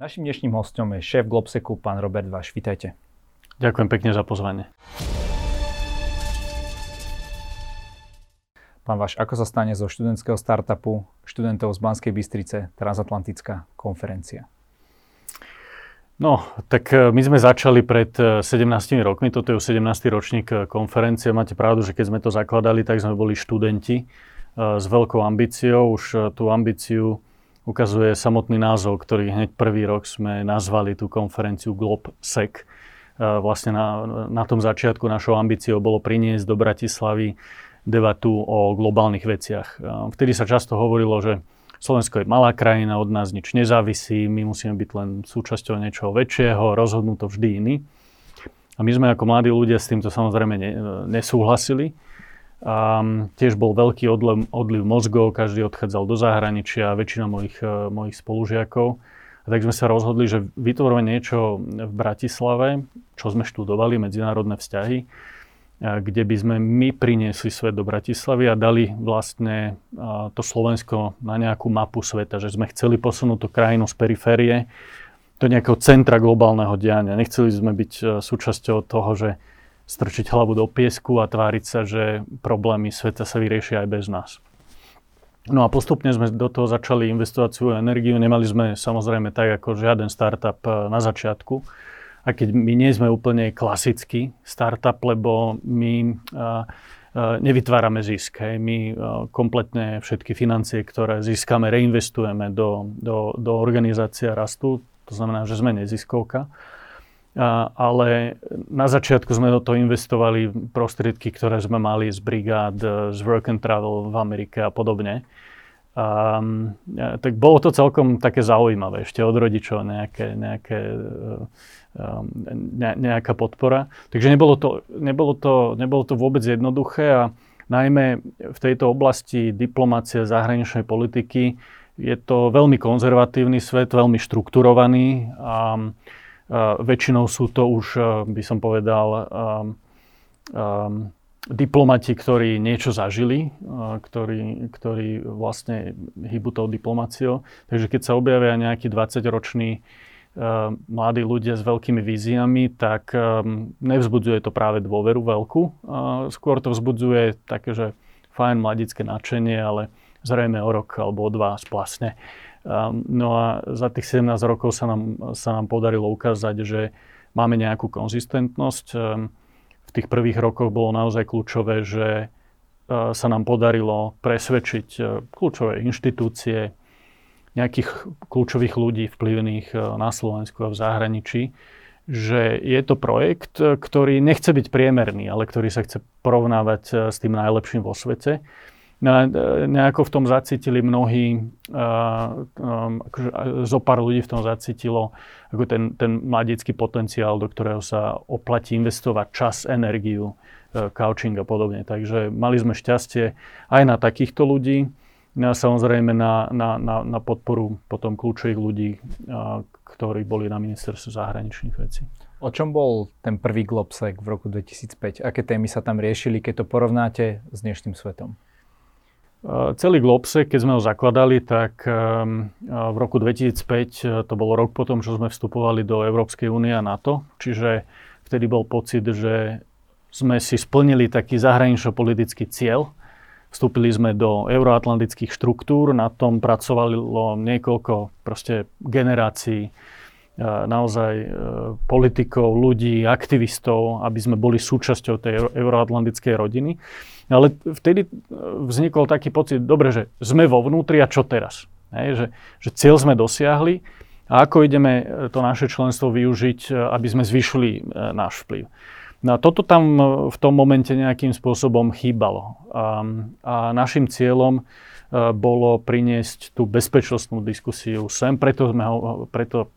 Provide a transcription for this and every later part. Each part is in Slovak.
Naším dnešným hostom je šéf Globsecu, pán Robert Váš. Vitajte. Ďakujem pekne za pozvanie. Pán Váš, ako sa stane zo študentského startupu študentov z Banskej Bystrice transatlantická konferencia? No, tak my sme začali pred 17 rokmi, toto je už 17. ročník konferencie. Máte pravdu, že keď sme to zakladali, tak sme boli študenti s veľkou ambíciou. Už tú ambíciu ukazuje samotný názov, ktorý hneď prvý rok sme nazvali tú konferenciu Globsec. Vlastne na tom začiatku našou ambíciou bolo priniesť do Bratislavy debatu o globálnych veciach. Vtedy sa často hovorilo, že Slovensko je malá krajina, od nás nič nezávisí, my musíme byť len súčasťou niečoho väčšieho, rozhodnú to vždy iný. A my sme ako mladí ľudia s týmto samozrejme nesúhlasili. Tiež bol veľký odliv mozgov, každý odchádzal do zahraničia, väčšina mojich spolužiakov. A tak sme sa rozhodli, že vytvoríme niečo v Bratislave, čo sme študovali, medzinárodné vzťahy, kde by sme my priniesli svet do Bratislavy a dali vlastne to Slovensko na nejakú mapu sveta, že sme chceli posunúť tú krajinu z periférie do nejakého centra globálneho diania. Nechceli sme byť súčasťou toho, že strčiť hlavu do piesku a tváriť sa, že problémy sveta sa vyriešia aj bez nás. No a postupne sme do toho začali investovať svoju energiu. Nemali sme samozrejme tak ako žiaden startup na začiatku. A keď my nie sme úplne klasický startup, lebo my nevytvárame zisk. My kompletne všetky financie, ktoré získame, reinvestujeme do organizácie rastu. To znamená, že sme neziskovka. Ale na začiatku sme do toho investovali prostriedky, ktoré sme mali z brigád, z work and travel v Amerike a podobne. Tak bolo to celkom také zaujímavé, ešte od rodičov nejaká podpora. Takže nebolo to vôbec jednoduché a najmä v tejto oblasti diplomácie zahraničnej politiky je to veľmi konzervatívny svet, veľmi štrukturovaný a väčšinou sú to už, by som povedal, diplomati, ktorí niečo zažili, ktorí vlastne hýbu tou diplomáciou. Takže keď sa objavia nejakí 20-roční mladí ľudia s veľkými víziami, tak nevzbudzuje to práve dôveru veľkú. Skôr to vzbudzuje také, že fajn mladické nadšenie, ale zrejme o rok alebo o dva splasne. No a za tých 17 rokov sa nám podarilo ukázať, že máme nejakú konzistentnosť. V tých prvých rokoch bolo naozaj kľúčové, že sa nám podarilo presvedčiť kľúčové inštitúcie, nejakých kľúčových ľudí vplyvných na Slovensku a v zahraničí, že je to projekt, ktorý nechce byť priemerný, ale ktorý sa chce porovnávať s tým najlepším vo svete. Nejako v tom zacítili mnohí, zopár ľudí v tom zacítilo ako ten mladícky potenciál, do ktorého sa oplatí investovať čas, energiu, coaching a podobne. Takže mali sme šťastie aj na takýchto ľudí, a samozrejme na podporu potom kľúčových ľudí, ktorí boli na ministerstve zahraničných vecí. O čom bol ten prvý Globsec v roku 2005? Aké témy sa tam riešili, keď to porovnáte s dnešným svetom? Celý Globsec, keď sme ho zakladali, tak v roku 2005, to bolo rok potom, čo sme vstupovali do Európskej únie a NATO, čiže vtedy bol pocit, že sme si splnili taký zahranično-politický cieľ. Vstúpili sme do euroatlantických štruktúr, na tom pracovalo niekoľko proste generácií naozaj politikov, ľudí, aktivistov, aby sme boli súčasťou tej euroatlantickej rodiny. Ale vtedy vznikol taký pocit, dobre, že sme vo vnútri a čo teraz? Že cieľ sme dosiahli a ako ideme to naše členstvo využiť, aby sme zvýšili náš vplyv. No a toto tam v tom momente nejakým spôsobom chýbalo. A našim cieľom bolo priniesť tú bezpečnostnú diskusiu sem, preto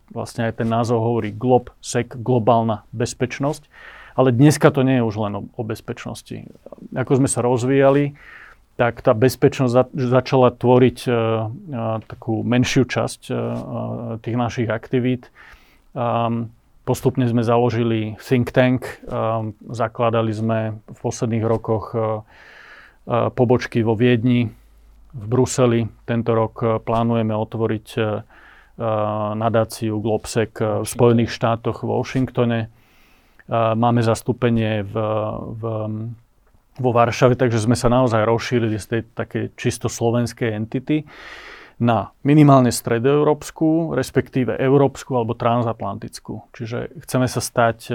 vlastne aj ten názov hovorí Globsec, globálna bezpečnosť. Ale dneska to nie je už len o bezpečnosti. Ako sme sa rozvíjali, tak tá bezpečnosť začala tvoriť takú menšiu časť tých našich aktivít. Postupne sme založili think tank, zakladali sme v posledných rokoch pobočky vo Viedni, v Bruseli. Tento rok plánujeme otvoriť nadáciu Globsec v Spojených štátoch v Washingtone. Máme zastúpenie vo Varšave, takže sme sa naozaj rozšírili z tej takej čisto slovenskej entity na minimálne stredoeurópsku, respektíve európsku alebo transatlantickú. Čiže chceme sa stať,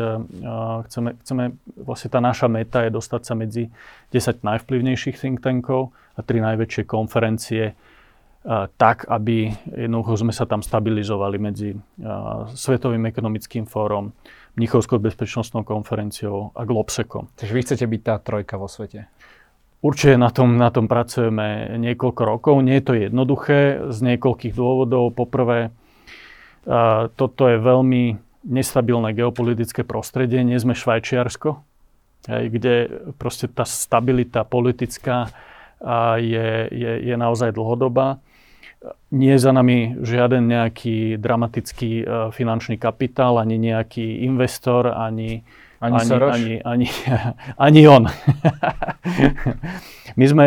vlastne tá naša meta je dostať sa medzi 10 najvplyvnejších think tankov a 3 najväčšie konferencie, tak, aby jednoducho sme sa tam stabilizovali medzi Svetovým ekonomickým fórom, Mnichovskou bezpečnostnou konferenciou a Globsecom. Takže vy chcete byť tá trojka vo svete? Určite na tom pracujeme niekoľko rokov. Nie je to jednoduché z niekoľkých dôvodov. Poprvé, toto je veľmi nestabilné geopolitické prostredie. Nie sme Švajčiarsko, kde proste tá stabilita politická je naozaj dlhodobá. Nie je za nami žiaden nejaký dramatický finančný kapitál, ani nejaký investor, ani on. My sme,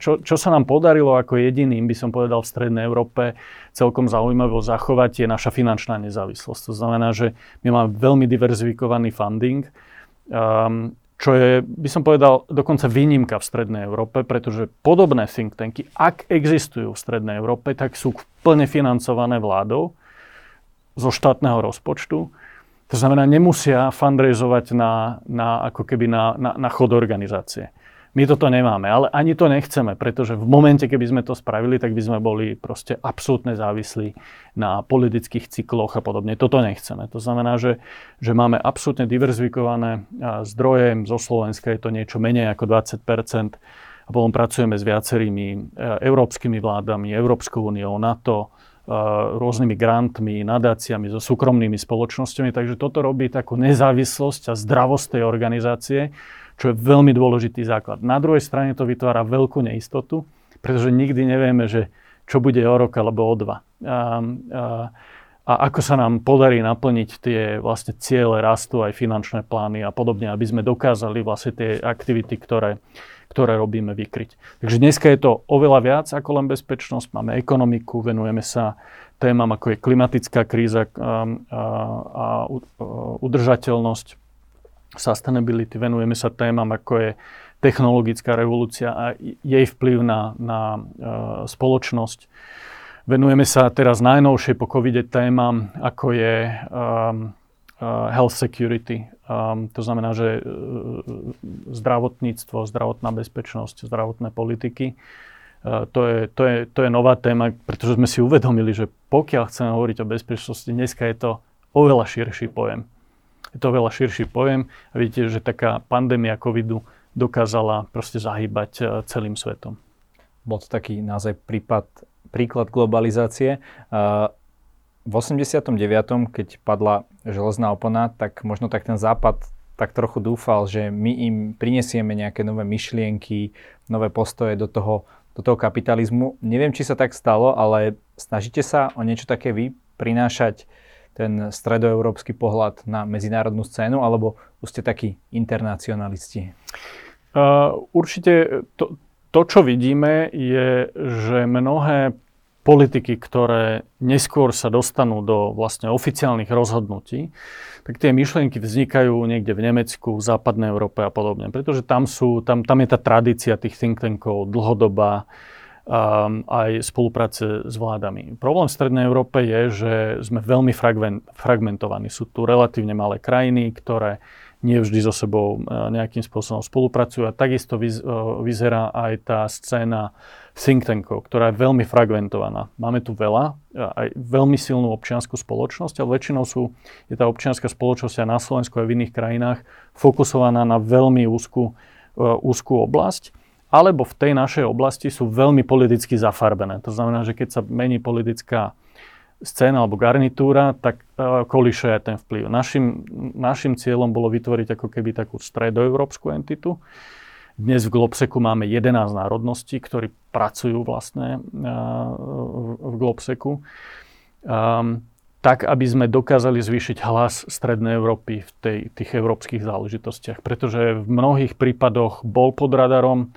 čo sa nám podarilo ako jediným, by som povedal, v Strednej Európe celkom zaujímavo zachovať, je naša finančná nezávislosť. To znamená, že my máme veľmi diverzifikovaný funding, čo je, by som povedal, dokonca výnimka v Strednej Európe, pretože podobné think tanky, ak existujú v Strednej Európe, tak sú plne financované vládou zo štátneho rozpočtu. To znamená, nemusia fundraizovať na chod organizácie. My toto nemáme, ale ani to nechceme, pretože v momente, keby sme to spravili, tak by sme boli proste absolútne závislí na politických cykloch a podobne. Toto nechceme. To znamená, že máme absolútne diverzifikované zdroje. Zo Slovenska je to niečo menej ako 20%. A potom pracujeme s viacerými európskymi vládami, Európskou úniou, NATO, rôznymi grantmi, nadáciami, so súkromnými spoločnosťami. Takže toto robí takú nezávislosť a zdravosť tej organizácie, čo je veľmi dôležitý základ. Na druhej strane to vytvára veľkú neistotu, pretože nikdy nevieme, že čo bude o rok alebo o dva. A ako sa nám podarí naplniť tie vlastne ciele rastu, aj finančné plány a podobne, aby sme dokázali vlastne tie aktivity, ktoré robíme, vykryť. Takže dneska je to oveľa viac ako len bezpečnosť. Máme ekonomiku, venujeme sa témam, ako je klimatická kríza a udržateľnosť, sustainability, venujeme sa témam, ako je technologická revolúcia a jej vplyv na spoločnosť. Venujeme sa teraz najnovšie po covide témam, ako je health security, to znamená, že zdravotníctvo, zdravotná bezpečnosť, zdravotné politiky. To je nová téma, pretože sme si uvedomili, že pokiaľ chceme hovoriť o bezpečnosti, dneska je to oveľa širší pojem. A vidíte, že taká pandémia covidu dokázala proste zahýbať celým svetom. Bol to taký naozaj príklad globalizácie. V 89., keď padla železná opona, tak možno tak ten Západ tak trochu dúfal, že my im prinesieme nejaké nové myšlienky, nové postoje do toho kapitalizmu. Neviem, či sa tak stalo, ale snažíte sa o niečo také vy prinášať, ten stredoeurópsky pohľad na medzinárodnú scénu, alebo už ste takí internacionalisti? Určite to, čo vidíme, je, že mnohé politiky, ktoré neskôr sa dostanú do vlastne oficiálnych rozhodnutí, tak tie myšlienky vznikajú niekde v Nemecku, v západnej Európe a podobne, pretože tam je tá tradícia tých think tankov dlhodobá, aj spolupráce s vládami. Problém v Strednej Európe je, že sme veľmi fragmentovaní. Sú tu relatívne malé krajiny, ktoré nie vždy so sebou nejakým spôsobom spolupracujú a takisto vyzerá aj tá scéna think tankov, ktorá je veľmi fragmentovaná. Máme tu veľa, aj veľmi silnú občiansku spoločnosť, ale väčšinou je tá občianska spoločnosť aj na Slovensku aj v iných krajinách fokusovaná na veľmi úzkú oblasť, alebo v tej našej oblasti sú veľmi politicky zafarbené. To znamená, že keď sa mení politická scéna alebo garnitúra, tak kolíše aj ten vplyv. Našim cieľom bolo vytvoriť ako keby takú stredoeurópsku entitu. Dnes v Globseku máme 11 národností, ktorí pracujú vlastne v Globseku, tak, aby sme dokázali zvýšiť hlas Strednej Európy v tých európskych záležitostiach. Pretože v mnohých prípadoch bol pod radarom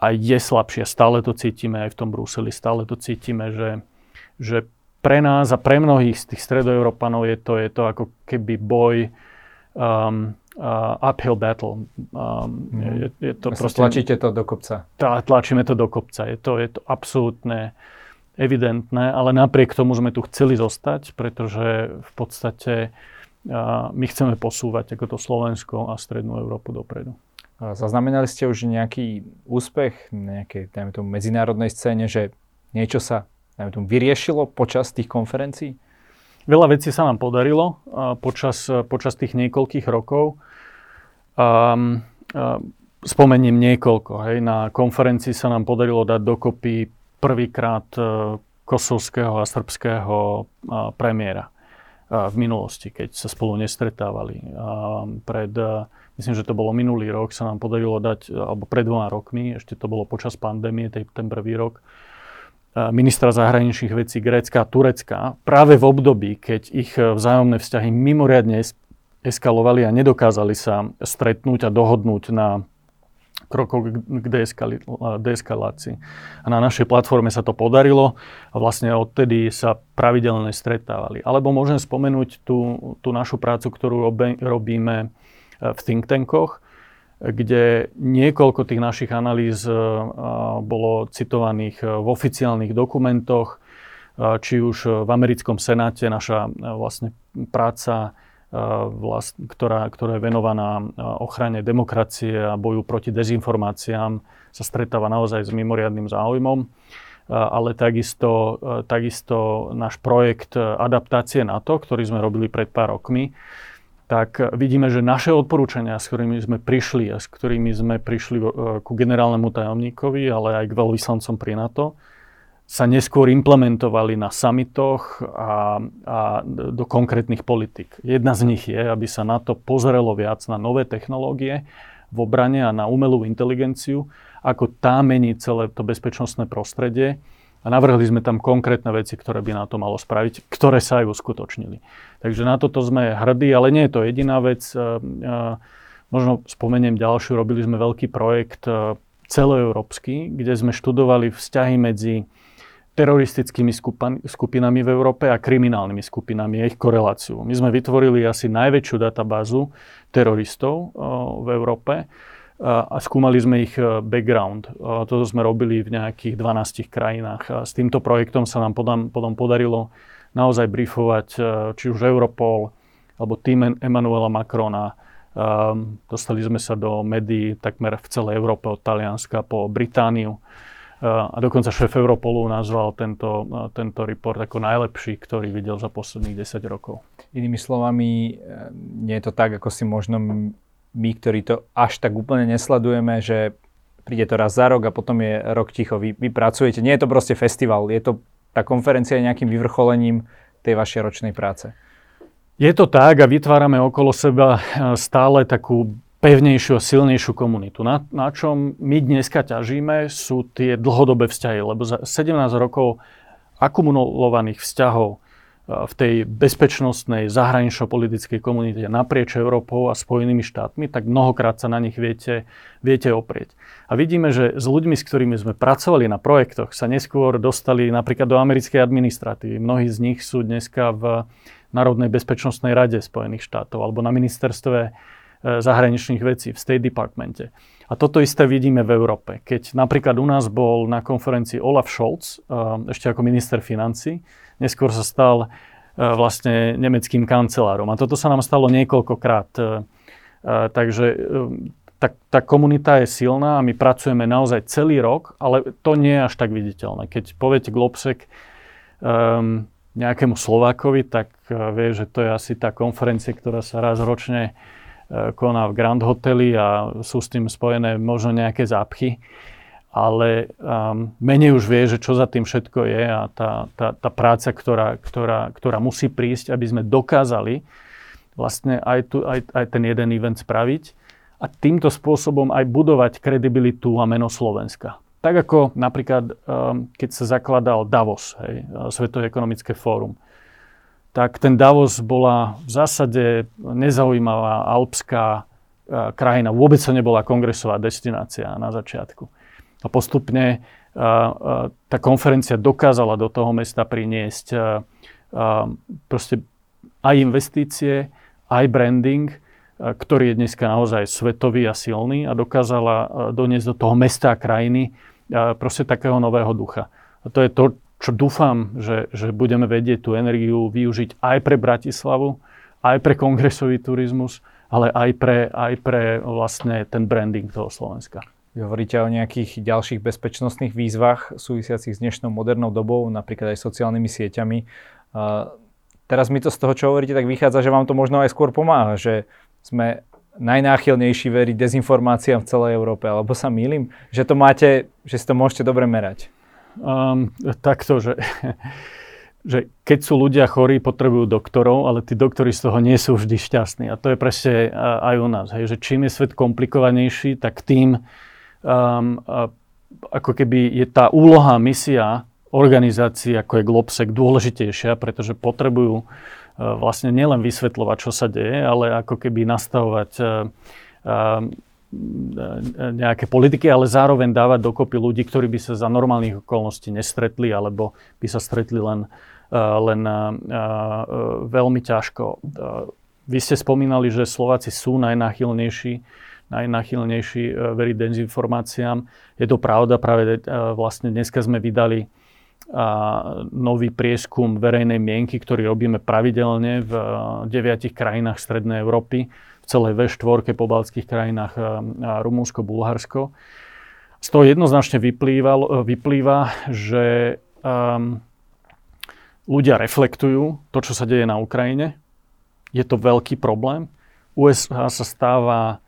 a je slabšie. Stále to cítime aj v tom Bruseli. Stále to cítime, že pre nás a pre mnohých z tých stredoeurópanov je to ako keby boj uphill battle. Tlačíte to do kopca. Tlačíme to do kopca. Je to absolútne evidentné, ale napriek tomu sme tu chceli zostať, pretože v podstate my chceme posúvať ako to Slovensko a Strednú Európu dopredu. Zaznamenali ste už nejaký úspech na nejakej medzinárodnej scéne, že niečo sa vyriešilo počas tých konferencií? Veľa vecí sa nám podarilo počas tých niekoľkých rokov. Spomeniem niekoľko. Hej. Na konferencii sa nám podarilo dať dokopy prvýkrát kosovského a srbského premiéra v minulosti, keď sa spolu nestretávali. Myslím, že to bolo minulý rok, sa nám podarilo dať, alebo pred 2 rokmi, ešte to bolo počas pandémie, ten prvý rok, ministra zahraničných vecí Grécka a Turecka, práve v období, keď ich vzájomné vzťahy mimoriadne eskalovali a nedokázali sa stretnúť a dohodnúť na krokoch k deeskalácii. A na našej platforme sa to podarilo a vlastne odtedy sa pravidelne stretávali. Alebo môžem spomenúť tú našu prácu, ktorú robíme v think tankoch, kde niekoľko tých našich analýz bolo citovaných v oficiálnych dokumentoch, či už v americkom senáte, naša vlastne práca, ktorá je venovaná ochrane demokracie a boju proti dezinformáciám, sa stretáva naozaj s mimoriadnym záujmom, ale takisto náš projekt adaptácie NATO, ktorý sme robili pred pár rokmi, tak vidíme, že naše odporúčania, s ktorými sme prišli a s ktorými sme prišli ku generálnemu tajomníkovi, ale aj k veľvyslancom pri NATO, sa neskôr implementovali na summitoch a do konkrétnych politik. Jedna z nich je, aby sa NATO pozrelo viac na nové technológie v obrane a na umelú inteligenciu, ako tá mení celé to bezpečnostné prostredie. A navrhli sme tam konkrétne veci, ktoré by NATO malo spraviť, ktoré sa aj uskutočnili. Takže na toto sme hrdí, ale nie je to jediná vec. Možno spomeniem ďalšiu. Robili sme veľký projekt celoeurópsky, kde sme študovali vzťahy medzi teroristickými skupinami v Európe a kriminálnymi skupinami a ich koreláciu. My sme vytvorili asi najväčšiu databázu teroristov v Európe a skúmali sme ich background. Toto sme robili v nejakých 12 krajinách. A s týmto projektom sa nám potom podarilo naozaj briefovať či už Europol alebo tým Emmanuela Macrona. Dostali sme sa do médií takmer v celej Európe, od Talianska po Britániu. A dokonca šéf Europolu nazval tento report ako najlepší, ktorý videl za posledných 10 rokov. Inými slovami, nie je to tak, ako si možno my, ktorí to až tak úplne nesledujeme, že príde to raz za rok a potom je rok ticho. Vy pracujete. Nie je to proste festival. Je to tá konferencia nejakým vyvrcholením tej vašej ročnej práce. Je to tak a vytvárame okolo seba stále takú pevnejšiu a silnejšiu komunitu. Na čom my dneska ťažíme, sú tie dlhodobé vzťahy, lebo za 17 rokov akumulovaných vzťahov v tej bezpečnostnej, zahranično-politickej komunite naprieč Európou a Spojenými štátmi, tak mnohokrát sa na nich viete oprieť. A vidíme, že s ľuďmi, s ktorými sme pracovali na projektoch, sa neskôr dostali napríklad do americkej administratívy. Mnohí z nich sú dneska v Národnej bezpečnostnej rade Spojených štátov alebo na ministerstve zahraničných vecí, v State Departmente. A toto isté vidíme v Európe. Keď napríklad u nás bol na konferencii Olaf Scholz, ešte ako minister financí, neskôr sa stal vlastne nemeckým kancelárom. A toto sa nám stalo niekoľkokrát. Takže tá komunita je silná a my pracujeme naozaj celý rok, ale to nie je až tak viditeľné. Keď poviete Globsec nejakému Slovákovi, tak vie, že to je asi tá konferencia, ktorá sa raz ročne koná v Grand Hoteli a sú s tým spojené možno nejaké zápchy, ale menej už vie, že čo za tým všetko je a tá práca, ktorá musí prísť, aby sme dokázali vlastne aj ten jeden event spraviť a týmto spôsobom aj budovať kredibilitu a meno Slovenska. Tak ako napríklad, keď sa zakladal Davos, Svetové ekonomické fórum, tak ten Davos bola v zásade nezaujímavá alpská krajina. Vôbec to nebola kongresová destinácia na začiatku. A postupne tá konferencia dokázala do toho mesta priniesť proste aj investície, aj branding, ktorý je dneska naozaj svetový a silný, a dokázala doniesť do toho mesta a krajiny proste takého nového ducha. A to je to, čo dúfam, že budeme vedieť tú energiu využiť aj pre Bratislavu, aj pre kongresový turizmus, ale aj pre vlastne ten branding toho Slovenska. Vy hovoríte o nejakých ďalších bezpečnostných výzvach súvisiacich s dnešnou modernou dobou, napríklad aj sociálnymi sieťami. Teraz mi to z toho, čo hovoríte, tak vychádza, že vám to možno aj skôr pomáha, že sme najnáchylnejší veriť dezinformáciám v celej Európe, alebo sa mýlim, že to máte, že si to môžete dobre merať. Takto, že keď sú ľudia chorí, potrebujú doktorov, ale tí doktori z toho nie sú vždy šťastní. A to je presne aj u nás, hej, že čím je svet komplikovanejší, tak tým ako keby je tá úloha, misia organizácií, ako je Globsec, dôležitejšia, pretože potrebujú vlastne nielen vysvetľovať, čo sa deje, ale ako keby nastavovať nejaké politiky, ale zároveň dávať dokopy ľudí, ktorí by sa za normálnych okolností nestretli, alebo by sa stretli len veľmi ťažko. Vy ste spomínali, že Slováci sú najnáchylnejší veriť dezinformáciám. Je to pravda, práve vlastne dneska sme vydali nový prieskum verejnej mienky, ktorý robíme pravidelne v 9 krajinách Strednej Európy, v celej V4 pobaltských krajinách Rumunsko, Bulharsko. Z toho jednoznačne vyplýva, že ľudia reflektujú to, čo sa deje na Ukrajine. Je to veľký problém. USA sa stáva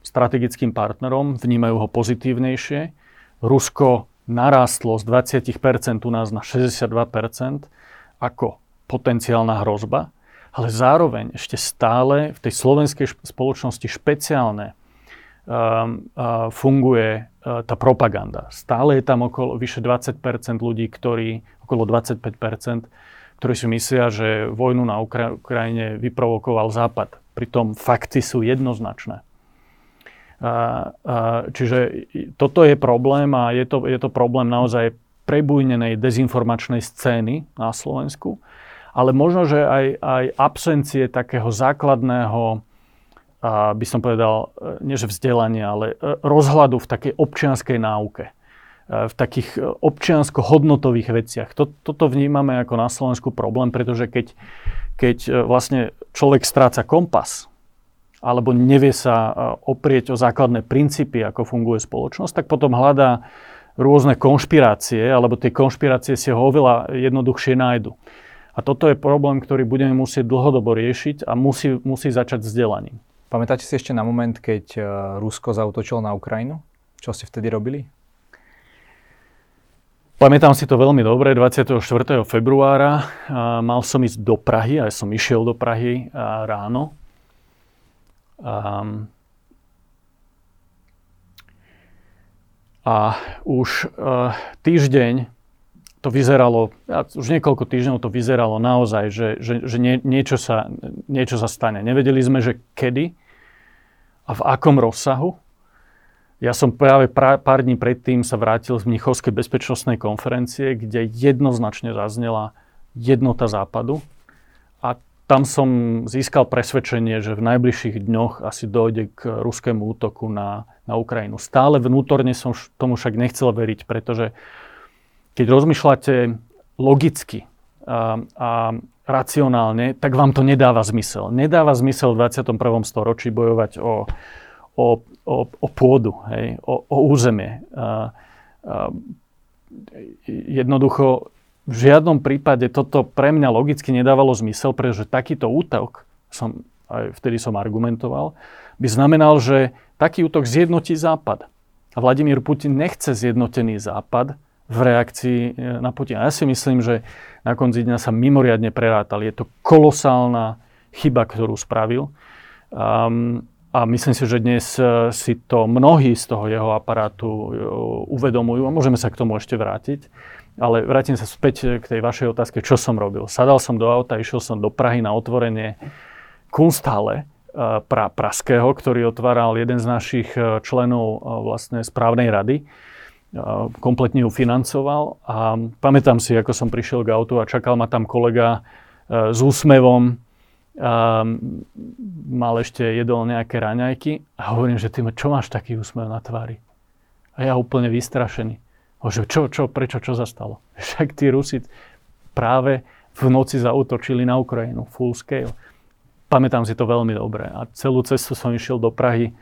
strategickým partnerom, vnímajú ho pozitívnejšie. Rusko narástlo z 20% u nás na 62% ako potenciálna hrozba, ale zároveň ešte stále v tej slovenskej spoločnosti špeciálne funguje tá propaganda. Stále je tam okolo vyše 20% ľudí, okolo 25%, ktorí si myslia, že vojnu na Ukrajine vyprovokoval Západ. Pritom fakty sú jednoznačné. Čiže toto je problém a je to problém naozaj prebujnenej dezinformačnej scény na Slovensku, ale možno, že aj absencie takého základného, by som povedal, nie že vzdelania, ale rozhľadu v takej občianskej náuke, v takých občiansko-hodnotových veciach. Toto vnímame ako na Slovensku problém, pretože keď vlastne človek stráca kompas, alebo nevie sa oprieť o základné princípy, ako funguje spoločnosť, tak potom hľadá rôzne konšpirácie, alebo tie konšpirácie si ho oveľa jednoduchšie nájdu. A toto je problém, ktorý budeme musieť dlhodobo riešiť a musí začať vzdelaním. Pamätáte si ešte na moment, keď Rusko zaútočilo na Ukrajinu? Čo ste vtedy robili? Pamätám si to veľmi dobre, 24. februára mal som ísť do Prahy, a ja som išiel do Prahy ráno. A už týždeň to vyzeralo, už niekoľko týždňov to vyzeralo naozaj, že niečo sa stane. Nevedeli sme, že kedy a v akom rozsahu. Ja som práve pár dní predtým sa vrátil z Mnichovskej bezpečnostnej konferencie, kde jednoznačne zaznela jednota Západu. A tam som získal presvedčenie, že v najbližších dňoch asi dojde k ruskému útoku na Ukrajinu. Stále vnútorne som tomu však nechcel veriť, pretože keď rozmýšľate logicky a racionálne, tak vám to nedáva zmysel. Nedáva zmysel v 21. storočí bojovať o pôdu, hej, o územie. Jednoducho, v žiadnom prípade toto pre mňa logicky nedávalo zmysel, pretože takýto útok, vtedy som argumentoval, by znamenal, že taký útok zjednotí Západ. A Vladimír Putin nechce zjednotený Západ v reakcii na Putina. Ja si myslím, že na konci dňa sa mimoriadne prerátal. Je to kolosálna chyba, ktorú spravil. A myslím si, že dnes si to mnohí z toho jeho aparátu uvedomujú a môžeme sa k tomu ešte vrátiť. Ale vrátim sa späť k tej vašej otázke, čo som robil. Sadal som do auta, išiel som do Prahy na otvorenie Kunsthalle praského, ktorý otváral jeden z našich členov vlastne správnej rady. kompletne ju financoval. A pamätám si, ako som prišiel k autu a čakal ma tam kolega s úsmevom. Mal ešte jedol nejaké raňajky a hovorím, že ty čo máš taký úsmev na tvári? A ja úplne vystrašený. Hovorím, prečo sa stalo? Však tí Rusi práve v noci zaútočili na Ukrajinu, full scale. Pamätám si to veľmi dobre a celú cestu som išiel do Prahy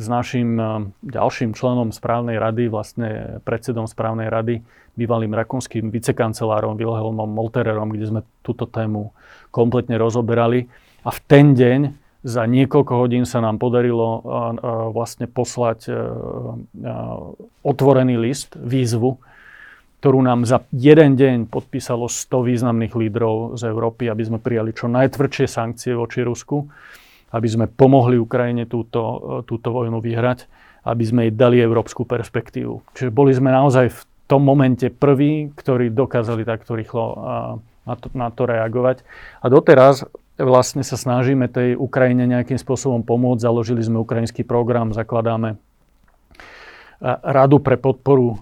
s našim ďalším členom správnej rady, vlastne predsedom správnej rady, bývalým rakúskym vicekancelárom Wilhelmom Moltererom, kde sme túto tému kompletne rozoberali. A v ten deň za niekoľko hodín sa nám podarilo vlastne poslať otvorený list, výzvu, ktorú nám za jeden deň podpísalo 100 významných lídrov z Európy, aby sme prijali čo najtvrdšie sankcie voči Rusku, aby sme pomohli Ukrajine túto vojnu vyhrať, aby sme jej dali európsku perspektívu. Čiže boli sme naozaj v tom momente prví, ktorí dokázali takto rýchlo na to reagovať. A doteraz vlastne sa snažíme tej Ukrajine nejakým spôsobom pomôcť. Založili sme ukrajinský program, zakladáme Radu pre podporu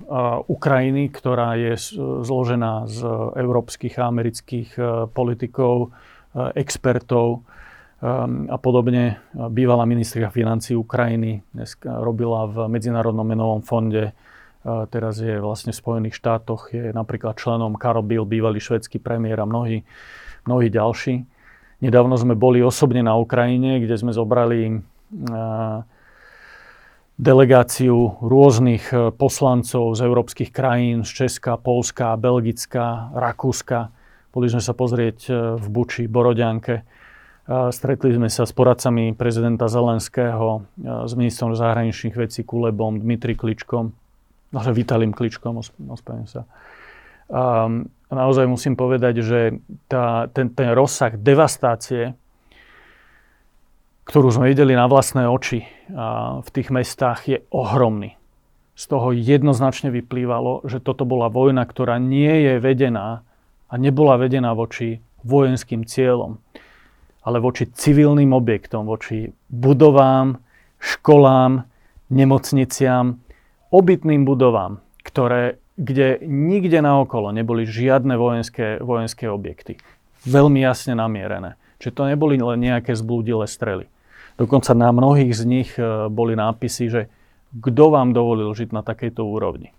Ukrajiny, ktorá je zložená z európskych a amerických politikov, expertov a podobne. Bývalá ministerka financií Ukrajiny dnes robila v Medzinárodnom menovom fonde. Teraz je vlastne v Spojených štátoch, je napríklad členom Carl Bill, bývalý švédsky premiér a mnohí ďalší. Nedávno sme boli osobne na Ukrajine, kde sme zobrali delegáciu rôznych poslancov z európskych krajín, z Česka, Poľska, Belgicka, Rakúska. Boli sme sa pozrieť v Buči, Borodianke. Stretli sme sa s poradcami prezidenta Zelenského, s ministrom zahraničných vecí Kulebom, Dmitrij Kličkom. Vitalym Klitschkom, ospravedlňujem sa. Naozaj musím povedať, že ten rozsah devastácie, ktorú sme videli na vlastné oči v tých mestách, je ohromný. Z toho jednoznačne vyplývalo, že toto bola vojna, ktorá nie je vedená a nebola vedená voči vojenským cieľom, ale voči civilným objektom, voči budovám, školám, nemocniciam, obytným budovám, kde nikde naokolo neboli žiadne vojenské objekty. Veľmi jasne namierené. Čiže to neboli len nejaké zblúdilé strely. Dokonca na mnohých z nich boli nápisy, že kto vám dovolil žiť na takejto úrovni.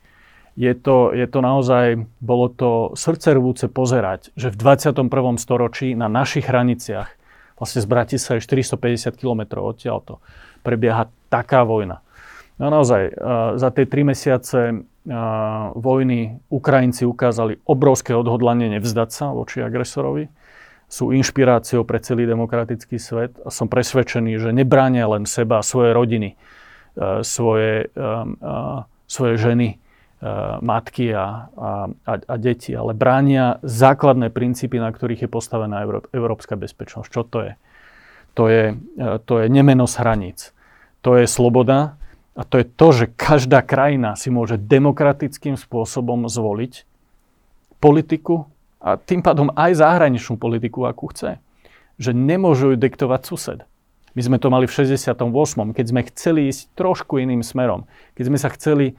Je to naozaj, bolo to srdcervúce pozerať, že v 21. storočí na našich hraniciach, vlastne z Bratislavy 450 km odtiaľto, prebieha taká vojna. No naozaj, za tie 3 mesiace vojny Ukrajinci ukázali obrovské odhodlanie nevzdať sa voči agresorovi. Sú inšpiráciou pre celý demokratický svet a som presvedčený, že nebránia len seba, svoje rodiny, svoje ženy, matky a deti, ale bránia základné princípy, na ktorých je postavená európska bezpečnosť. Čo to je? To je nemenosť hraníc. To je sloboda. A to je to, že každá krajina si môže demokratickým spôsobom zvoliť politiku a tým pádom aj zahraničnú politiku, akú chce. Že nemôžu ju diktovať sused. My sme to mali v 68., keď sme chceli ísť trošku iným smerom. Keď sme sa chceli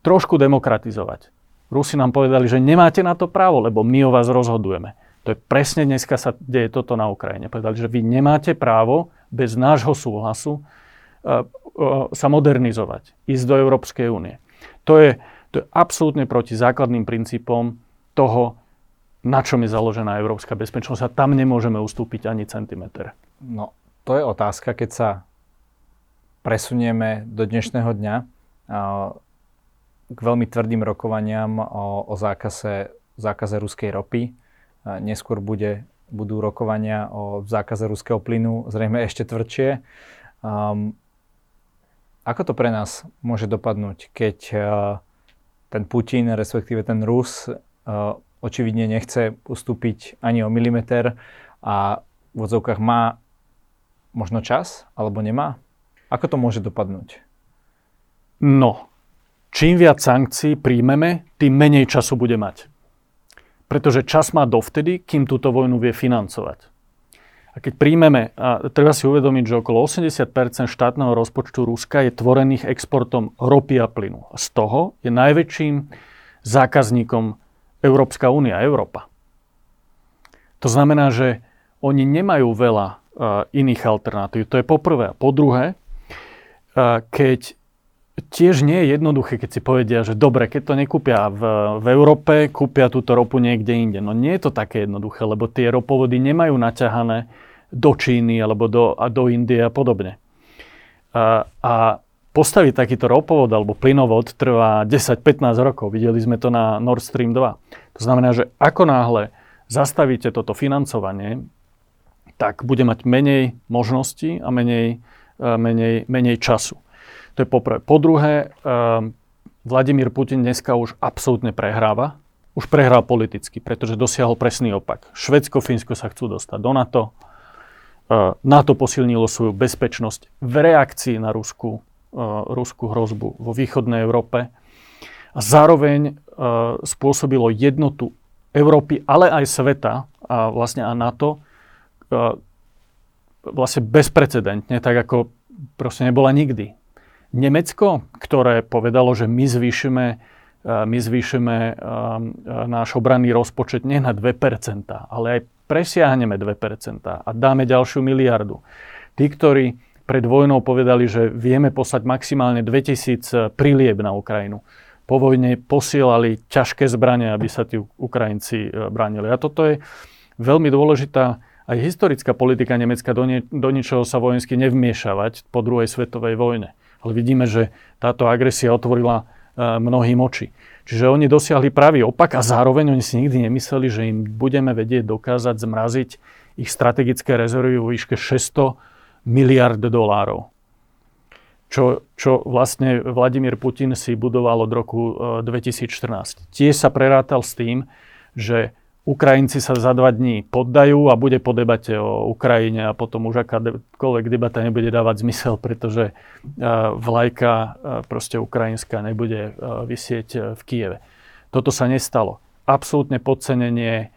trošku demokratizovať. Rusi nám povedali, že nemáte na to právo, lebo my o vás rozhodujeme. To je presne dneska sa deje toto na Ukrajine. Povedali, že vy nemáte právo bez nášho súhlasu sa modernizovať, ísť do Európskej únie. To je absolútne proti základným princípom toho, na čom je založená európska bezpečnosť a tam nemôžeme ustúpiť ani centimeter. No, to je otázka, keď sa presunieme do dnešného dňa k veľmi tvrdým rokovaniam o zákaze ruskej ropy. Neskôr budú rokovania o zákaze ruského plynu, zrejme ešte tvrdšie. Ako to pre nás môže dopadnúť, keď ten Putin, respektíve ten Rus, očividne nechce ustúpiť ani o milimeter a v odzovkách má možno čas, alebo nemá? Ako to môže dopadnúť? No, čím viac sankcií príjmeme, tým menej času bude mať. Pretože čas má dovtedy, kým túto vojnu vie financovať. A A keď príjmeme, a treba si uvedomiť, že okolo 80% štátneho rozpočtu Ruska je tvorených exportom ropy a plynu. Z toho je najväčším zákazníkom Európska únia, Európa. To znamená, že oni nemajú veľa iných alternatív. To je po prvé. A po druhé, keď tiež nie je jednoduché, keď si povedia, že dobre, keď to nekúpia v Európe, kúpia túto ropu niekde inde. No nie je to také jednoduché, lebo tie ropovody nemajú naťahané do Číny alebo do Indie a podobne. A postaviť takýto ropovod alebo plynovod trvá 10-15 rokov. Videli sme to na Nord Stream 2. To znamená, že ako náhle zastavíte toto financovanie, tak bude mať menej možností a menej času. To je poprvé. Po druhé, Vladimír Putin dneska už absolútne prehráva. Už prehral politicky, pretože dosiahol presný opak. Švédsko, Fínsko sa chcú dostať do NATO. NATO posilnilo svoju bezpečnosť v reakcii na ruskú hrozbu vo východnej Európe. A zároveň spôsobilo jednotu Európy, ale aj sveta a vlastne a NATO vlastne bezprecedentne, tak ako proste nebola nikdy. Nemecko, ktoré povedalo, že my zvýšime náš obranný rozpočet nie na 2%, ale aj presiahneme 2% a dáme ďalšiu miliardu. Tí, ktorí pred vojnou povedali, že vieme poslať maximálne 2000 prilieb na Ukrajinu, po vojne posielali ťažké zbrane, aby sa tí Ukrajinci bránili. A toto je veľmi dôležitá aj historická politika Nemecka, do ničoho sa vojensky nevmiešavať po druhej svetovej vojne. Ale vidíme, že táto agresia otvorila mnohým oči. Čiže oni dosiahli pravý opak a zároveň oni si nikdy nemysleli, že im budeme vedieť dokázať zmraziť ich strategické rezervy vo výške 600 miliard dolárov. Čo vlastne Vladimír Putin si budoval od roku 2014. Tie sa prerátal s tým, že Ukrajinci sa za 2 dní poddajú a bude po debate o Ukrajine a potom už akákoľvek debata nebude dávať zmysel, pretože vlajka proste ukrajinská nebude visieť v Kyjeve. Toto sa nestalo. Absolútne podcenenie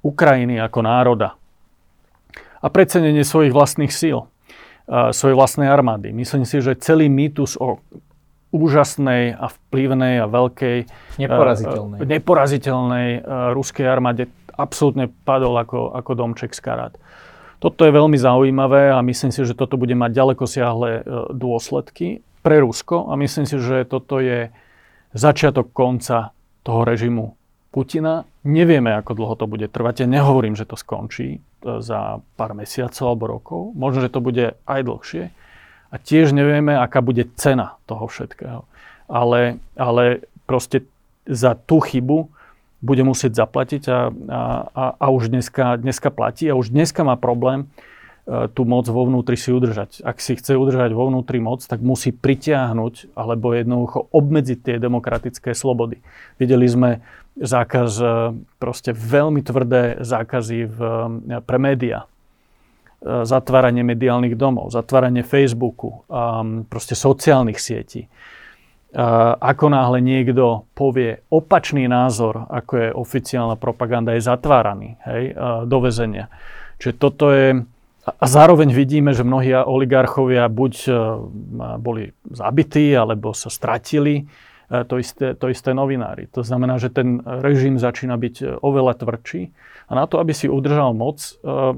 Ukrajiny ako národa a precenenie svojich vlastných síl, svojej vlastnej armády. Myslím si, že celý mýtus o úžasnej a vplyvnej a veľkej neporaziteľnej ruskej armáde absolútne padol ako domček z karát. Toto je veľmi zaujímavé a myslím si, že toto bude mať ďalekosiahle dôsledky pre Rusko a myslím si, že toto je začiatok konca toho režimu Putina. Nevieme, ako dlho to bude trvať. Ja nehovorím, že to skončí za pár mesiacov alebo rokov. Možno, že to bude aj dlhšie. A tiež nevieme, aká bude cena toho všetkého. Ale proste za tú chybu bude musieť zaplatiť a už dneska platí a už dneska má problém tú moc vo vnútri si udržať. Ak si chce udržať vo vnútri moc, tak musí pritiahnuť alebo jednoducho obmedziť tie demokratické slobody. Videli sme zákaz, proste veľmi tvrdé zákazy pre médiá. Zatváranie mediálnych domov, zatváranie Facebooku, proste sociálnych sietí. Ako náhle niekto povie opačný názor, ako je oficiálna propaganda, je zatváraný, hej, do väzenia. Čiže toto je... A zároveň vidíme, že mnohí oligarchovia buď boli zabití, alebo sa stratili. To isté novinári. To znamená, že ten režim začína byť oveľa tvrdší. A na to, aby si udržal moc,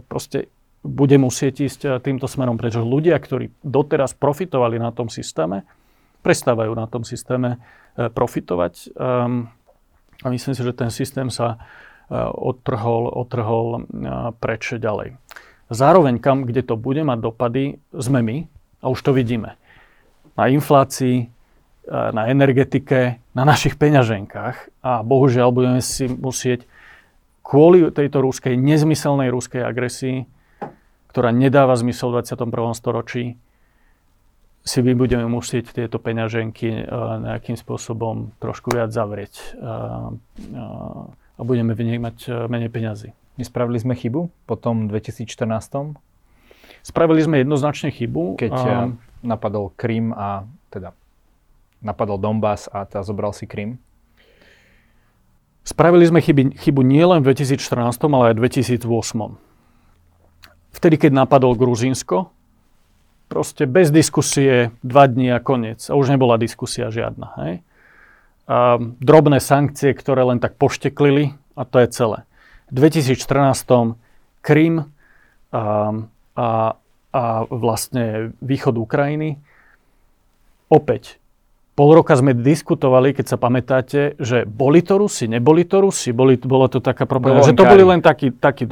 proste bude musieť ísť týmto smerom, pretože ľudia, ktorí doteraz profitovali na tom systéme, prestávajú na tom systéme profitovať. A myslím si, že ten systém sa odtrhol preč ďalej. Zároveň kam, kde to bude mať dopady, sme my a už to vidíme. Na inflácii, na energetike, na našich peňaženkách a bohužiaľ budeme si musieť kvôli tejto nezmyselnej ruskej agresii, ktorá nedáva zmysel v 21. storočí, si my budeme musieť tieto peňaženky nejakým spôsobom trošku viac zavrieť a budeme v nej mať menej peňazí. Nespravili sme chybu po tom 2014? Spravili sme jednoznačne chybu. Keď napadol Krym a teda napadol Donbas a teda zobral si Krym. Spravili sme chybu nielen v 2014, ale aj v 2008. vtedy, keď napadol Gruzínsko. Proste bez diskusie 2 dni a koniec. A už nebola diskusia žiadna. Hej? A drobné sankcie, ktoré len tak pošteklili a to je celé. V 2014 Krym a vlastne východ Ukrajiny. Opäť, pol roka sme diskutovali, keď sa pamätáte, že boli to Rusi, bola to taká problém, že to boli len takí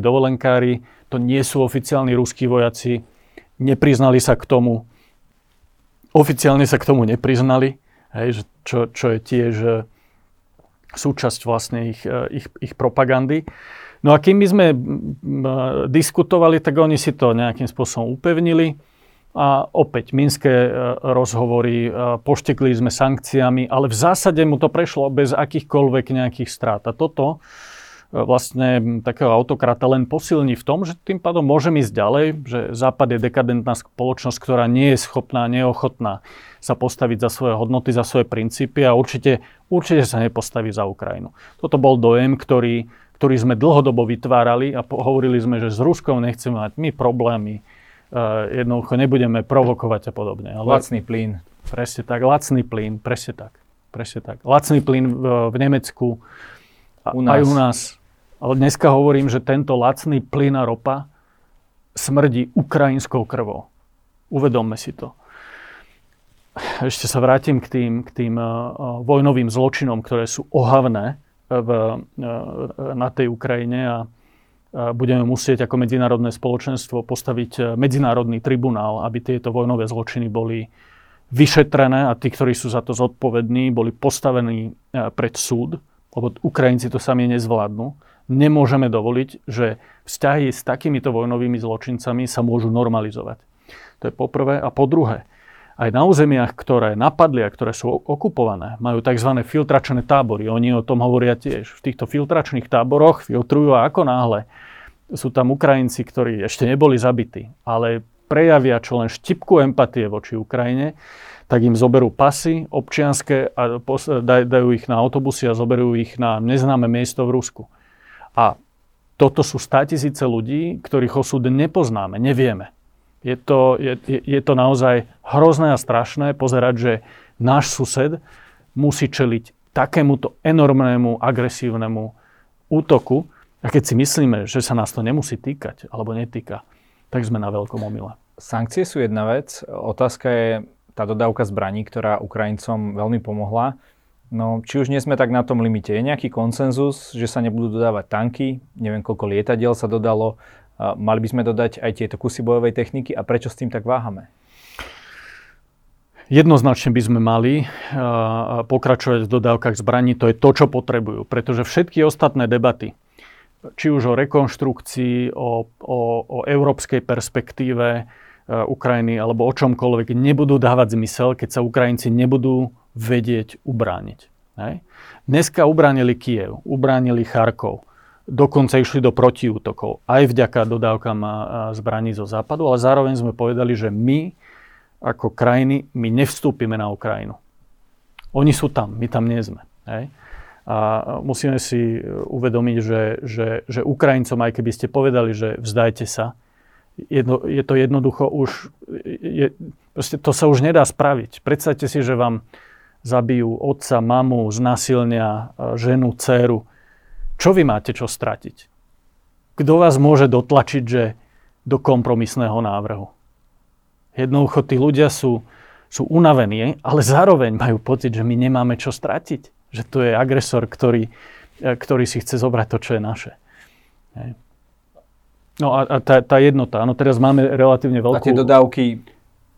dovolenkári, to nie sú oficiálni ruskí vojaci, nepriznali sa k tomu, nepriznali, hej, že čo je tiež súčasť vlastne ich propagandy. No a kým my sme diskutovali, tak oni si to nejakým spôsobom upevnili. A opäť minské rozhovory, poštekli sme sankciami, ale v zásade mu to prešlo bez akýchkoľvek nejakých strát. A toto vlastne takého autokrata len posilní v tom, že tým pádom môžem ísť ďalej, že Západ je dekadentná spoločnosť, ktorá nie je schopná, neochotná sa postaviť za svoje hodnoty, za svoje princípy a určite sa nepostaví za Ukrajinu. Toto bol dojem, ktorý sme dlhodobo vytvárali a hovorili sme, že s Ruskom nechceme mať my problémy, jednoducho nebudeme provokovať a podobne. Ale lacný plyn. Presne tak. Lacný plyn v Nemecku aj u nás. Ale dneska hovorím, že tento lacný plyn a ropa smrdí ukrajinskou krvou. Uvedomme si to. Ešte sa vrátim k tým vojnovým zločinom, ktoré sú ohavné na tej Ukrajine a budeme musieť ako medzinárodné spoločenstvo postaviť medzinárodný tribunál, aby tieto vojnové zločiny boli vyšetrené a tí, ktorí sú za to zodpovední, boli postavení pred súd, lebo Ukrajinci to sami nezvládnu. Nemôžeme dovoliť, že vzťahy s takýmito vojnovými zločincami sa môžu normalizovať. To je po prvé. A po druhé, aj na územiach, ktoré napadli a ktoré sú okupované, majú tzv. Filtračné tábory. Oni o tom hovoria tiež. V týchto filtračných táboroch filtrujú a ako náhle sú tam Ukrajinci, ktorí ešte neboli zabití, ale prejavia čo len štipku empatie voči Ukrajine, tak im zoberú pasy občianske a dajú ich na autobusy a zoberú ich na neznáme miesto v Rusku. A toto sú 100 000 ľudí, ktorých osud nepoznáme, nevieme. Je to naozaj hrozné a strašné pozerať, že náš sused musí čeliť takémuto enormnému, agresívnemu útoku. A keď si myslíme, že sa nás to nemusí týkať, alebo netýka, tak sme na veľkom omyle. Sankcie sú jedna vec. Otázka je tá dodávka zbraní, ktorá Ukrajincom veľmi pomohla. No, či už nie sme tak na tom limite. Je nejaký konsenzus, že sa nebudú dodávať tanky? Neviem, koľko lietadiel sa dodalo. Mali by sme dodať aj tieto kusy bojovej techniky a prečo s tým tak váhame? Jednoznačne by sme mali pokračovať v dodávkach zbraní. To je to, čo potrebujú, pretože všetky ostatné debaty, či už o rekonštrukcii, o európskej perspektíve Ukrajiny alebo o čomkoľvek, nebudú dávať zmysel, keď sa Ukrajinci nebudú vedieť ubrániť. Hej? Dneska ubránili Kijev, ubránili Charkov, dokonca išli do protiútokov aj vďaka dodávkam zbraní zo západu, ale zároveň sme povedali, že my ako krajiny, my nevstúpime na Ukrajinu. Oni sú tam, my tam nie sme. Hej? A musíme si uvedomiť, že Ukrajincom, aj keby ste povedali, že vzdajte sa, je to jednoducho už, proste to sa už nedá spraviť. Predstavte si, že vám zabijú otca, mamu, znásilnia ženu, dcéru. Čo vy máte čo stratiť? Kto vás môže dotlačiť, že do kompromisného návrhu? Jednoducho tí ľudia sú unavení, ale zároveň majú pocit, že my nemáme čo stratiť. Že to je agresor, ktorý si chce zobrať to, čo je naše. No a tá jednota. No teraz máme relatívne veľkú... A tie dodávky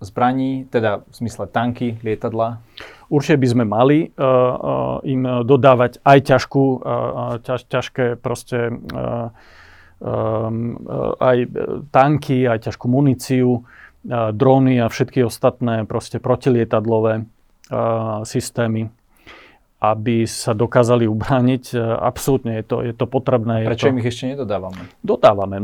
zbraní, teda v zmysle tanky, lietadla... Určite by sme mali im dodávať aj ťažké tanky, aj ťažkú muníciu, dróny a všetky ostatné protilietadlové systémy, aby sa dokázali ubrániť. Absolútne je to potrebné. Prečo im ich ešte nedodávame?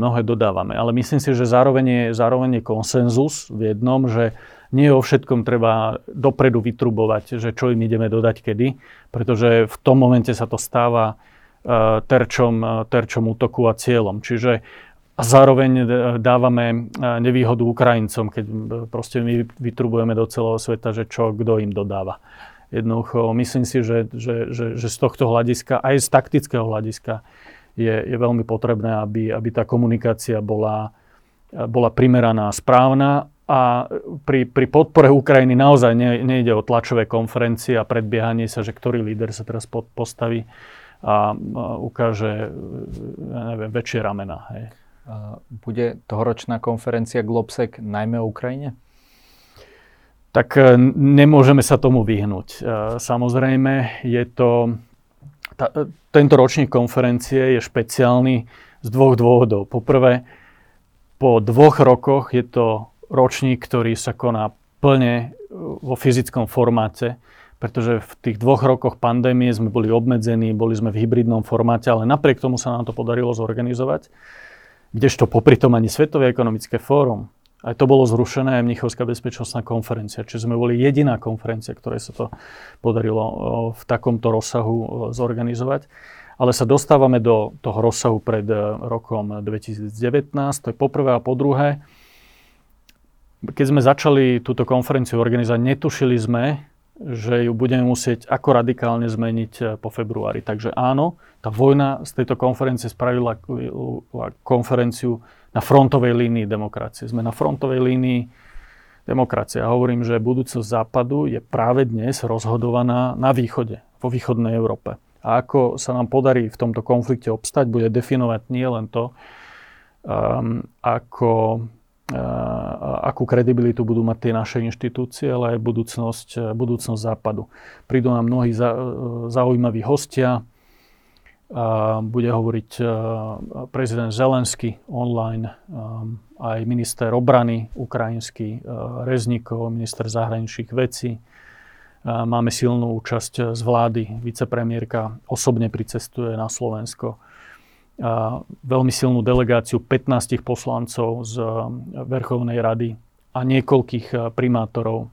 Mnohé dodávame, ale myslím si, že zároveň je konsenzus v jednom, že nie o všetkom treba dopredu vytrubovať, že čo im ideme dodať kedy, pretože v tom momente sa to stáva terčom útoku a cieľom. Čiže A zároveň dávame nevýhodu Ukrajincom, keď proste my vytrubujeme do celého sveta, že čo, kto im dodáva. Jednoducho, myslím si, že z tohto hľadiska, aj z taktického hľadiska, je veľmi potrebné, aby tá komunikácia bola primeraná a správna. A pri podpore Ukrajiny naozaj nejde o tlačové konferencie a predbiehanie sa, že ktorý líder sa teraz postaví a ukáže, ja neviem, väčšie ramena. Hej. Bude tohoročná konferencia Globsec najmä o Ukrajine? Tak nemôžeme sa tomu vyhnúť. Samozrejme, tento ročník konferencie je špeciálny z dvoch dôvodov. Poprvé, po 2 rokoch je to ročník, ktorý sa koná plne vo fyzickom formáte, pretože v tých 2 rokoch pandémie sme boli obmedzení, boli sme v hybridnom formáte, ale napriek tomu sa nám to podarilo zorganizovať, kdežto popri tom ani Svetové ekonomické fórum. Aj to bolo zrušené, aj Mnichovská bezpečnostná konferencia, čiže sme boli jediná konferencia, ktorej sa to podarilo v takomto rozsahu zorganizovať. Ale sa dostávame do toho rozsahu pred rokom 2019, to je poprvé, a po druhé, keď sme začali túto konferenciu organizovať, netušili sme, že ju budeme musieť ako radikálne zmeniť po februári. Takže áno, tá vojna z tejto konferencie spravila konferenciu na frontovej línii demokracie. Sme na frontovej línii demokracie. Ja hovorím, že budúcnosť Západu je práve dnes rozhodovaná na východe, vo východnej Európe. A ako sa nám podarí v tomto konflikte obstať, bude definovať nie len to, akú kredibilitu budú mať tie naše inštitúcie, ale aj budúcnosť Západu. Prídu nám mnohí zaujímaví hostia, bude hovoriť prezident Zelenský online, aj minister obrany ukrajinský Reznikov, minister zahraničných vecí. Máme silnú účasť z vlády, vicepremiérka osobne pricestuje na Slovensko. Veľmi silnú delegáciu 15 poslancov z Verchovnej rady a niekoľkých primátorov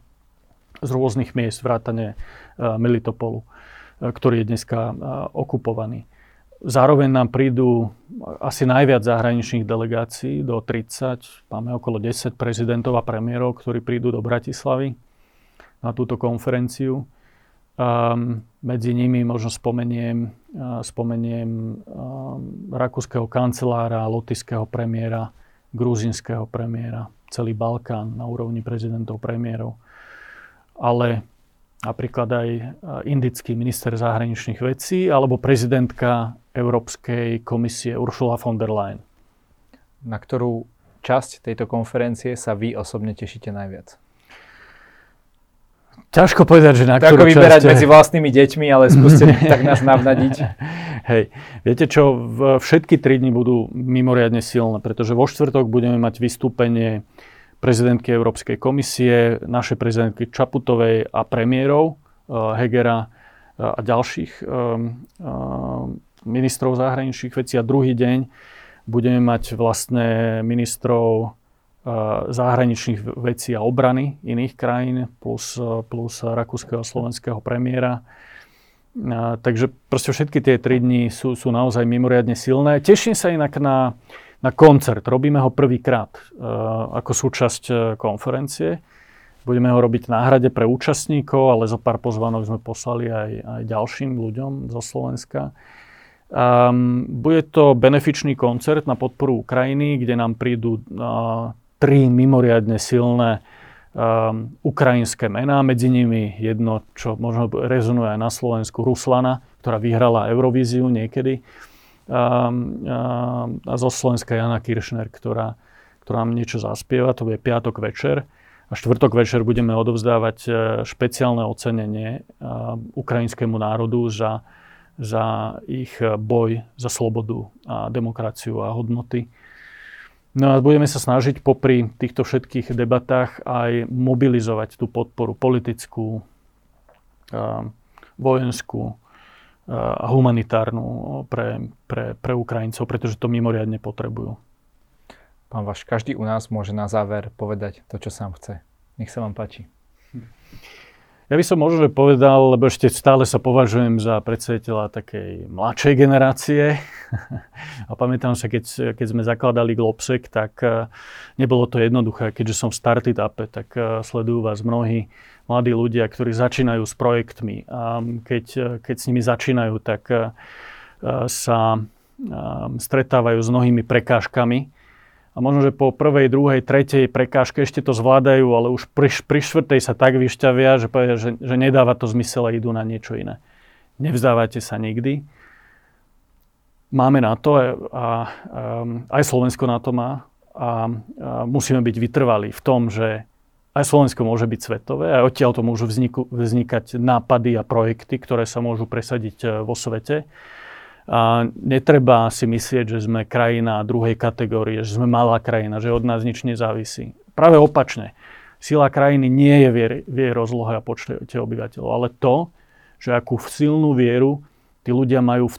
z rôznych miest, vrátane Melitopolu, ktorý je dneska okupovaný. Zároveň nám prídu asi najviac zahraničných delegácií, do 30, máme okolo 10 prezidentov a premiérov, ktorí prídu do Bratislavy na túto konferenciu. Medzi nimi možno spomeniem rakúskeho kancelára, lotyšského premiéra, gruzínskeho premiéra, celý Balkán na úrovni prezidentov, premiérov. Ale napríklad aj indický minister zahraničných vecí alebo prezidentka Európskej komisie Ursula von der Leyen. Na ktorú časť tejto konferencie sa vy osobne tešíte najviac? Ťažko povedať, že na ktorú časť. Ako vyberať medzi vlastnými deťmi, ale skúste tak nás navnadiť. Hej, viete čo, všetky 3 dni budú mimoriadne silné, pretože vo štvrtok budeme mať vystúpenie prezidentky Európskej komisie, našej prezidentky Čaputovej a premiérov Hegera a ďalších ministrov zahraničných vecí. A druhý deň budeme mať vlastne ministrov zahraničných vecí a obrany iných krajín, plus rakúskeho a slovenského premiéra. Takže proste všetky tie 3 dni sú naozaj mimoriadne silné. Teším sa inak na koncert. Robíme ho prvýkrát ako súčasť konferencie. Budeme ho robiť na Hrade pre účastníkov, ale zo pár pozvanok sme poslali aj ďalším ľuďom zo Slovenska. Bude to benefičný koncert na podporu Ukrajiny, kde nám prídu 3 mimoriadne silné ukrajinské mená, medzi nimi jedno, čo možno rezonuje aj na Slovensku, Ruslana, ktorá vyhrala Eurovíziu niekedy, a zo Slovenska Jana Kiršner, ktorá nám niečo zaspieva, to bude piatok večer. A štvrtok večer budeme odovzdávať špeciálne ocenenie ukrajinskému národu za ich boj za slobodu a demokraciu a hodnoty. No a budeme sa snažiť popri týchto všetkých debatách aj mobilizovať tú podporu politickú, vojenskú a humanitárnu pre Ukrajincov, pretože to mimoriadne potrebujú. Pán Váš, každý u nás môže na záver povedať to, čo sám chce. Nech sa vám páči. Ja by som možno povedal, lebo ešte stále sa považujem za predstaviteľa takej mladšej generácie. A pamätám sa, keď sme zakladali Globsec, tak nebolo to jednoduché. Keďže som v startupe, tak sledujú vás mnohí mladí ľudia, ktorí začínajú s projektmi. A keď s nimi začínajú, tak sa stretávajú s mnohými prekážkami. A možno, že po prvej, druhej, tretej prekážke ešte to zvládajú, ale už pri štvrtej sa tak vyšťavia, že povedia, že nedáva to zmysel a idú na niečo iné. Nevzdávajte sa nikdy. Máme na to a aj Slovensko na to má a musíme byť vytrvalí v tom, že aj Slovensko môže byť svetové a odtiaľ to môžu vznikať nápady a projekty, ktoré sa môžu presadiť vo svete. A netreba si myslieť, že sme krajina druhej kategórie, že sme malá krajina, že od nás nič nezávisí. Práve opačne. Sila krajiny nie je v jej rozlohe a počte obyvateľov, ale to, že akú silnú vieru tí ľudia majú v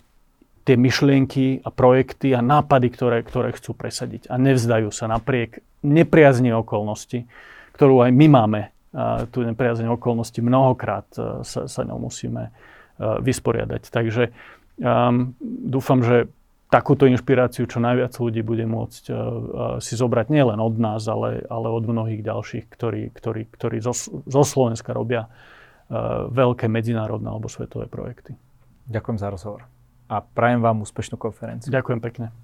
tie myšlienky a projekty a nápady, ktoré chcú presadiť. A nevzdajú sa napriek nepriazne okolnosti, ktorú aj my máme. A tú nepriazne okolnosti mnohokrát sa ňou musíme vysporiadať. Takže dúfam, že takúto inšpiráciu čo najviac ľudí bude môcť si zobrať nielen od nás, ale od mnohých ďalších, ktorí zo Slovenska robia veľké medzinárodné alebo svetové projekty. Ďakujem za rozhovor a prajem vám úspešnú konferenciu. Ďakujem pekne.